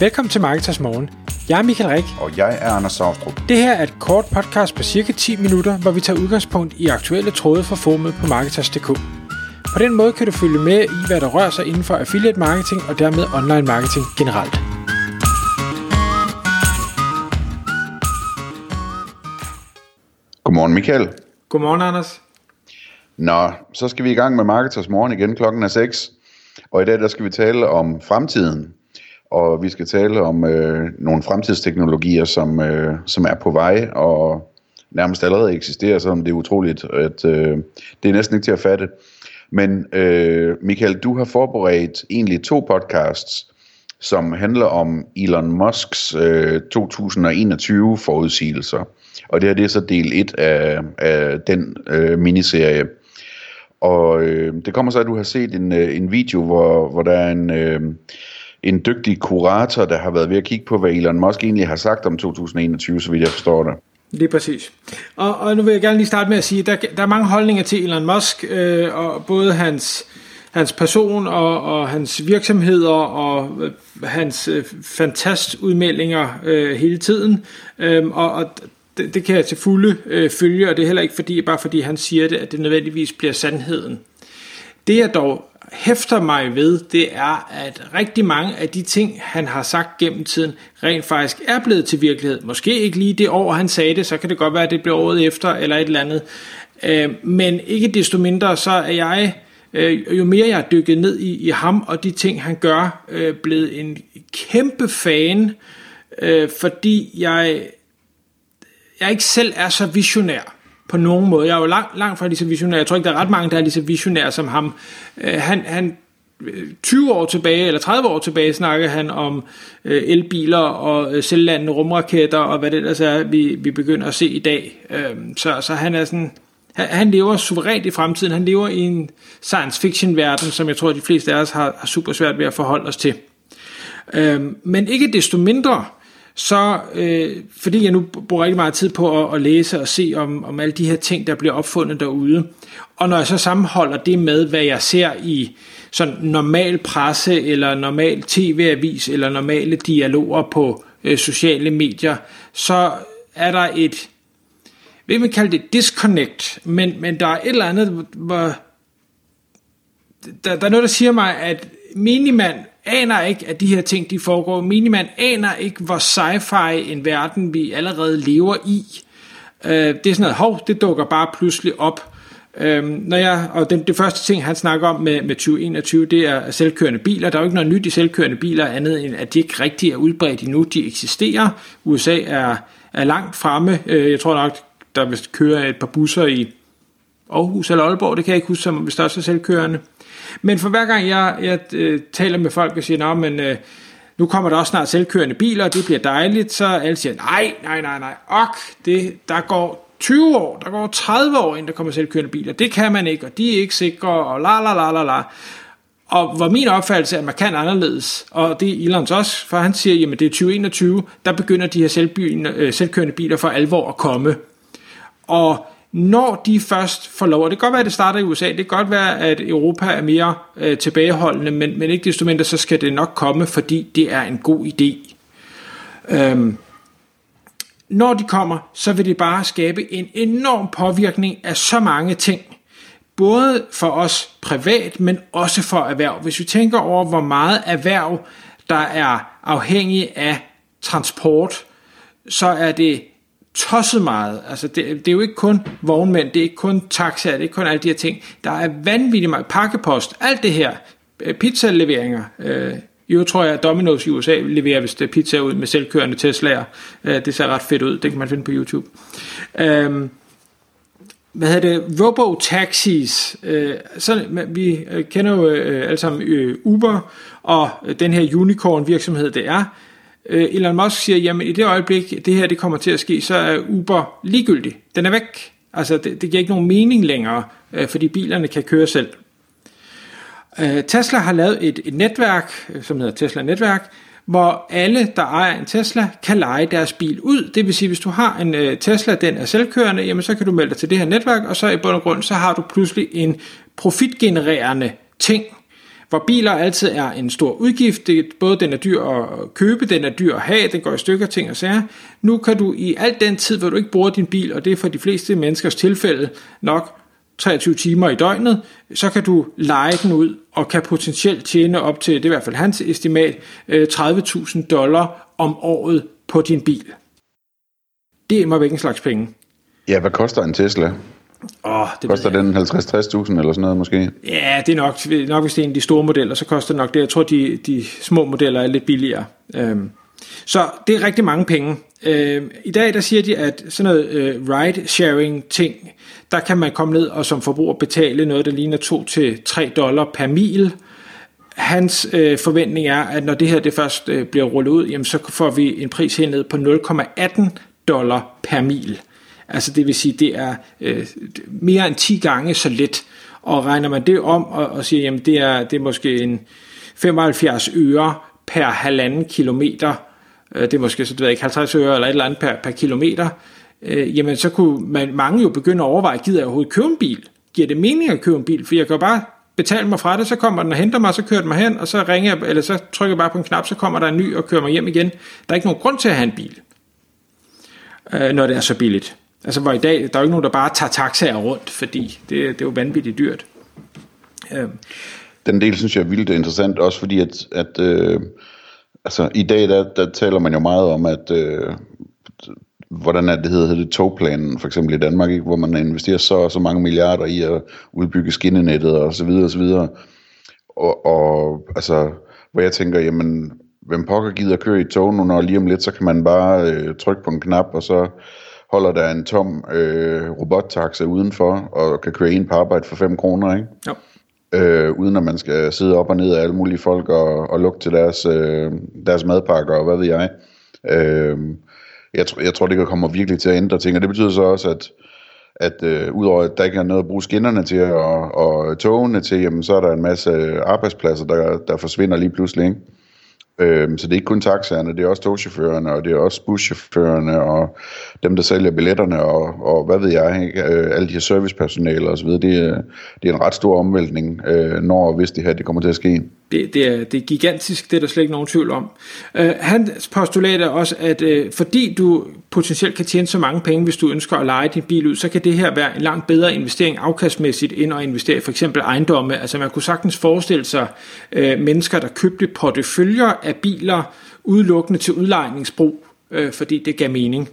Velkommen til Marketers Morgen. Jeg er Michael Rik. Og jeg er Anders Saustrup. Det her er et kort podcast på cirka 10 minutter, hvor vi tager udgangspunkt i aktuelle tråde fra formet på Marketers.dk. På den måde kan du følge med i, hvad der rører sig inden for affiliate marketing og dermed online marketing generelt. Godmorgen Michael. Godmorgen Anders. Nå, så skal vi i gang med Marketers Morgen igen. Klokken er 6. Og i dag der skal vi tale om fremtiden. Og vi skal tale om nogle fremtidsteknologier, som er på vej og nærmest allerede eksisterer, selvom det er utroligt, at det er næsten ikke til at fatte. Men Michael, du har forberedt egentlig 2 podcasts, som handler om Elon Musks 2021-forudsigelser. Og det her det er så del 1 af den miniserie. Og det kommer så, at du har set en video, hvor der er en dygtig kurator, der har været ved at kigge på, hvad Elon Musk egentlig har sagt om 2021, så vidt jeg forstår det. Lige præcis. Og nu vil jeg gerne lige starte med at sige, at der er mange holdninger til Elon Musk, og både hans person og hans virksomheder og hans fantastudmeldinger hele tiden. Det kan jeg til fulde følge, og det er heller ikke bare fordi han siger det, at det nødvendigvis bliver sandheden. Det jeg dog hæfter mig ved, det er, at rigtig mange af de ting, han har sagt gennem tiden, rent faktisk er blevet til virkelighed. Måske ikke lige det år, han sagde det, så kan det godt være, at det bliver året efter eller et eller andet. Men ikke desto mindre, så er jeg, jo mere jeg er dykket ned i ham og de ting, han gør, blevet en kæmpe fan, fordi jeg ikke selv er så visionær på nogen måde. Jeg er jo langt fra lige så visionær. Jeg tror ikke, der er ret mange, der er lige så visionære som ham. Han 20 år tilbage, eller 30 år tilbage, snakkede han om elbiler og selvlandende rumraketter, og hvad det ellers er, vi begynder at se i dag. Så han er sådan... Han lever suverænt i fremtiden. Han lever i en science fiction-verden, som jeg tror, de fleste af os har super svært ved at forholde os til. Men ikke desto mindre... Så fordi jeg nu bruger rigtig meget tid på at læse og se om alle de her ting, der bliver opfundet derude. Og når jeg så sammenholder det med, hvad jeg ser i sådan normal presse, eller normal tv-avis, eller normale dialoger på sociale medier, så er der et, hvad man kalder det, disconnect. Men der er et eller andet, hvor der er noget, der siger mig, at minimand aner ikke, at de her ting, de foregår. Minimand aner ikke, hvor sci-fi en verden, vi allerede lever i. Det er sådan noget, det dukker bare pludselig op. Det første ting, han snakker om med 2021, det er selvkørende biler. Der er jo ikke noget nyt i selvkørende biler, andet end at de ikke rigtig er udbredt endnu. De eksisterer. USA er langt fremme. Jeg tror nok, der vil køre et par busser i Aarhus eller Aalborg, det kan jeg ikke huske, som hvis der også er selvkørende. Men for hver gang jeg taler med folk og siger, men nu kommer der også snart selvkørende biler, og det bliver dejligt, så alle siger, nej, der går 20 år, der går 30 år, inden der kommer selvkørende biler, det kan man ikke, og de er ikke sikre, og la. Og hvor min opfattelse er markant anderledes, og det er Elons også, for han siger, jamen det er 2021, der begynder de her selvkørende biler for alvor at komme. Og når de først får lov, og det kan godt være, at det starter i USA, det kan godt være, at Europa er mere tilbageholdende, men ikke desto mindre, så skal det nok komme, fordi det er en god idé. Når de kommer, så vil det bare skabe en enorm påvirkning af så mange ting. Både for os privat, men også for erhverv. Hvis vi tænker over, hvor meget erhverv, der er afhængig af transport, så er det tosset meget. Altså det er jo ikke kun vognmænd, det er ikke kun taxaer, det er ikke kun alle de her ting. Der er vanvittigt meget pakkepost, alt det her, pizzaleveringer. Jo tror jeg, at Domino's i USA leverer vist pizza ud med selvkørende Teslaer. Det ser ret fedt ud, det kan man finde på YouTube. Robotaxis. Vi kender jo alle sammen Uber og den her unicorn virksomhed, det er. Elon Musk siger, jamen i det øjeblik, det her det kommer til at ske, så er Uber ligegyldig. Den er væk. Altså det giver ikke nogen mening længere, fordi bilerne kan køre selv. Tesla har lavet et netværk, som hedder Tesla-netværk, hvor alle, der ejer en Tesla, kan leje deres bil ud. Det vil sige, hvis du har en Tesla, den er selvkørende, jamen så kan du melde dig til det her netværk, og så i bund og grund, så har du pludselig en profitgenererende ting, hvor biler altid er en stor udgift, det, både den er dyr at købe, den er dyr at have, den går i stykker, ting og sager. Nu kan du i al den tid, hvor du ikke bruger din bil, og det er for de fleste menneskers tilfælde nok 23 timer i døgnet, så kan du leje den ud og kan potentielt tjene op til, det er i hvert fald hans estimat, $30,000 om året på din bil. Det er imodvæk en slags penge. Ja, hvad koster en Tesla? Det koster den 50-60.000 eller sådan noget måske? Ja, det er nok hvis det er en af de store modeller, så koster det nok det. Jeg tror, de små modeller er lidt billigere. Så det er rigtig mange penge. I dag der siger de, at sådan noget ride-sharing-ting, der kan man komme ned og som forbruger betale noget, der ligner $2 til $3 per mil. Hans forventning er, at når det her det først bliver rullet ud, jamen, så får vi en pris hernede på $0,18 per mil. Altså det vil sige, det er mere end 10 gange så let. Og regner man det om og siger, jamen det er måske en 75 øre per 1,5 kilometer, det er måske så det ved jeg ikke 50 øre eller et eller andet per kilometer, jamen så kunne mange jo begynde at overveje, gider jeg overhovedet købe en bil? Giver det mening at købe en bil? For jeg kan bare betale mig fra det, så kommer den og henter mig, så kører den mig hen, og så ringer jeg, eller så trykker jeg bare på en knap, så kommer der en ny og kører mig hjem igen. Der er ikke nogen grund til at have en bil, når det er så billigt. Altså hvor i dag, der er jo ikke nogen, der bare tager taxaer rundt, fordi det er jo vanvittigt dyrt. Den del synes jeg er vildt interessant, også fordi at altså i dag, der taler man jo meget om, at hvordan er det hedder det togplanen, for eksempel i Danmark, ikke? Hvor man investerer så mange milliarder i at udbygge skinnenettet og så videre og så videre. Og altså, hvor jeg tænker, jamen, hvem pokker gider at køre i tog nu, når lige om lidt, så kan man bare trykke på en knap, og så holder der en tom robottaxa udenfor, og kan køre en på arbejde for 5 kroner, ikke? Ja. Uden at man skal sidde op og ned af alle mulige folk og lugte til deres madpakker og hvad ved jeg. Jeg tror, det kommer virkelig til at ændre ting, og det betyder så også, at udover at der ikke er noget at bruge skinnerne til og togene til, jamen, så er der en masse arbejdspladser, der forsvinder lige pludselig, ikke? Så det er ikke kun taxaerne, det er også togchaufførerne, og det er også buschaufførerne, og dem, der sælger billetterne, og hvad ved jeg, ikke? Alle de her servicepersonaler osv., det er en ret stor omvæltning, når og hvis det her det kommer til at ske. Det er gigantisk, det er der slet ikke nogen tvivl om. Han postulerer også, at fordi du potentielt kan tjene så mange penge, hvis du ønsker at leje din bil ud, så kan det her være en langt bedre investering afkastmæssigt, end at investere i for eksempel ejendomme. Altså man kunne sagtens forestille sig mennesker, der købte porteføljer af biler udelukkende til udlejningsbrug, fordi det gav mening.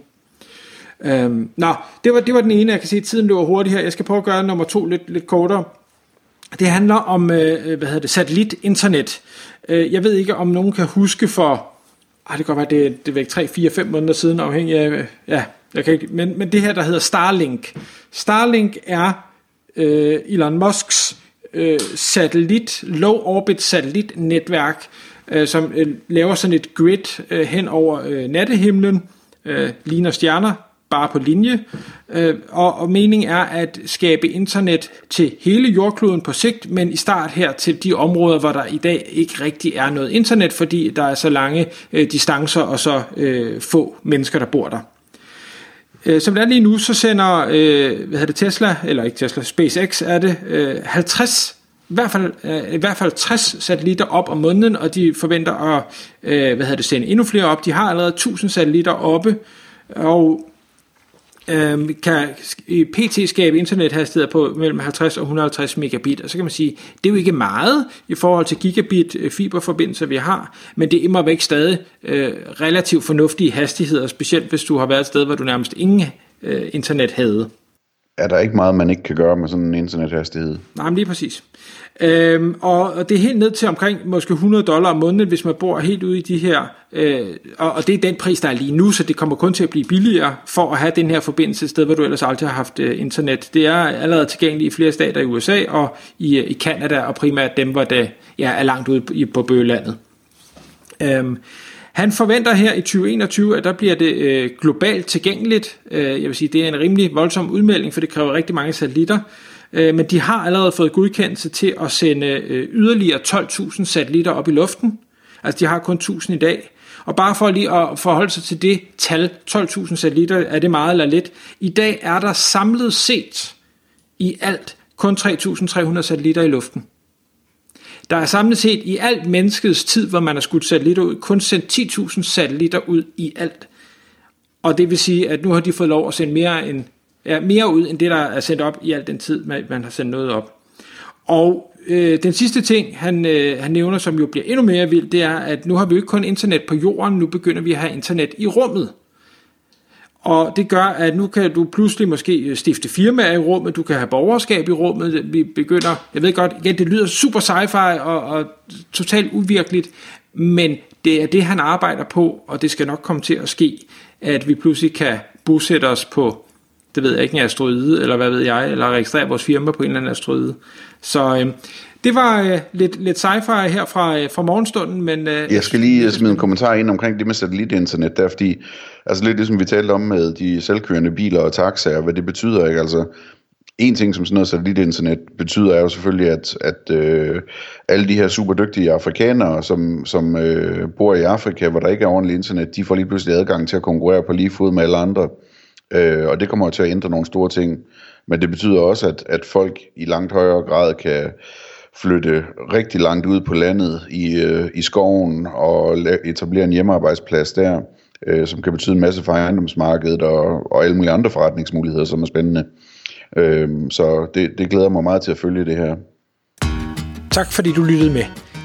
Det var den ene, jeg kan se, at tiden løber hurtigt her. Jeg skal prøve at gøre nummer 2 lidt kortere. Det handler om satellitinternet. Jeg ved ikke, om nogen kan huske for... det kan godt være, det væk 3-4-5 måneder siden, afhængig af... Ja, jeg kan ikke, men det her, der hedder Starlink. Starlink er Elon Musks low-orbit satellitnetværk, som laver sådan et grid hen over nattehimlen, ligner stjerner, bare på linje, og meningen er at skabe internet til hele jordkloden på sigt, men i start her til de områder, hvor der i dag ikke rigtig er noget internet, fordi der er så lange distancer og så få mennesker, der bor der. Som det er lige nu, så sender SpaceX er det 50 i hvert fald 60 satellitter op om måneden, og de forventer at sende endnu flere op. De har allerede 1000 satellitter oppe, og kan pt. Skabe internethastigheder på mellem 50 og 150 megabit, og så kan man sige, det er jo ikke meget i forhold til gigabit fiberforbindelser, vi har, men det er imod væk stadig relativt fornuftige hastigheder, specielt hvis du har været et sted, hvor du nærmest ingen internet havde. Er der ikke meget, man ikke kan gøre med sådan en internethastighed? Nej, men lige præcis. Og det er helt ned til omkring måske $100 om måneden, hvis man bor helt ude i de her. Og det er den pris, der er lige nu, så det kommer kun til at blive billigere for at have den her forbindelse et sted, hvor du ellers aldrig har haft internet. Det er allerede tilgængeligt i flere stater i USA og i Canada, og primært dem, hvor det er langt ude på bøgelandet. Han forventer her i 2021, at der bliver det globalt tilgængeligt. Jeg vil sige, det er en rimelig voldsom udmelding, for det kræver rigtig mange satellitter. Men de har allerede fået godkendelse til at sende yderligere 12.000 satellitter op i luften. Altså de har kun 1.000 i dag. Og bare for lige at forholde sig til det tal, 12.000 satellitter, er det meget eller lidt? I dag er der samlet set i alt kun 3.300 satellitter i luften. Der er samlet set i alt menneskets tid, hvor man har skudt satellitter ud, kun sendt 10.000 satellitter ud i alt. Og det vil sige, at nu har de fået lov at sende mere ud, end det, der er sendt op i al den tid, man har sendt noget op. Og den sidste ting, han nævner, som jo bliver endnu mere vild, det er, at nu har vi jo ikke kun internet på jorden, nu begynder vi at have internet i rummet. Og det gør, at nu kan du pludselig måske stifte firmaer i rummet, du kan have borgerskab i rummet, vi begynder, jeg ved godt, igen, det lyder super sci-fi og totalt uvirkeligt, men det er det, han arbejder på, og det skal nok komme til at ske, at vi pludselig kan bosætte os på, det ved jeg ikke, en asteroide, eller hvad ved jeg, eller registrere vores firma på en eller anden asteroide. Så det var lidt sci-fi her fra morgenstunden, men... jeg skal lige smide en kommentar ind omkring det med satellitinternet, der, fordi altså lidt ligesom vi talte om med de selvkørende biler og taxaer, hvad det betyder, ikke? Altså, en ting som sådan noget satellitinternet betyder, er jo selvfølgelig, at alle de her superdygtige afrikanere, som bor i Afrika, hvor der ikke er ordentligt internet, de får lige pludselig adgang til at konkurrere på lige fod med alle andre. Og det kommer jo til at ændre nogle store ting, men det betyder også, at folk i langt højere grad kan flytte rigtig langt ud på landet i skoven og etablere en hjemmearbejdsplads der, som kan betyde en masse for ejendomsmarkedet og alle mulige andre forretningsmuligheder, som er spændende. Så det glæder mig meget til at følge det her. Tak fordi du lyttede med.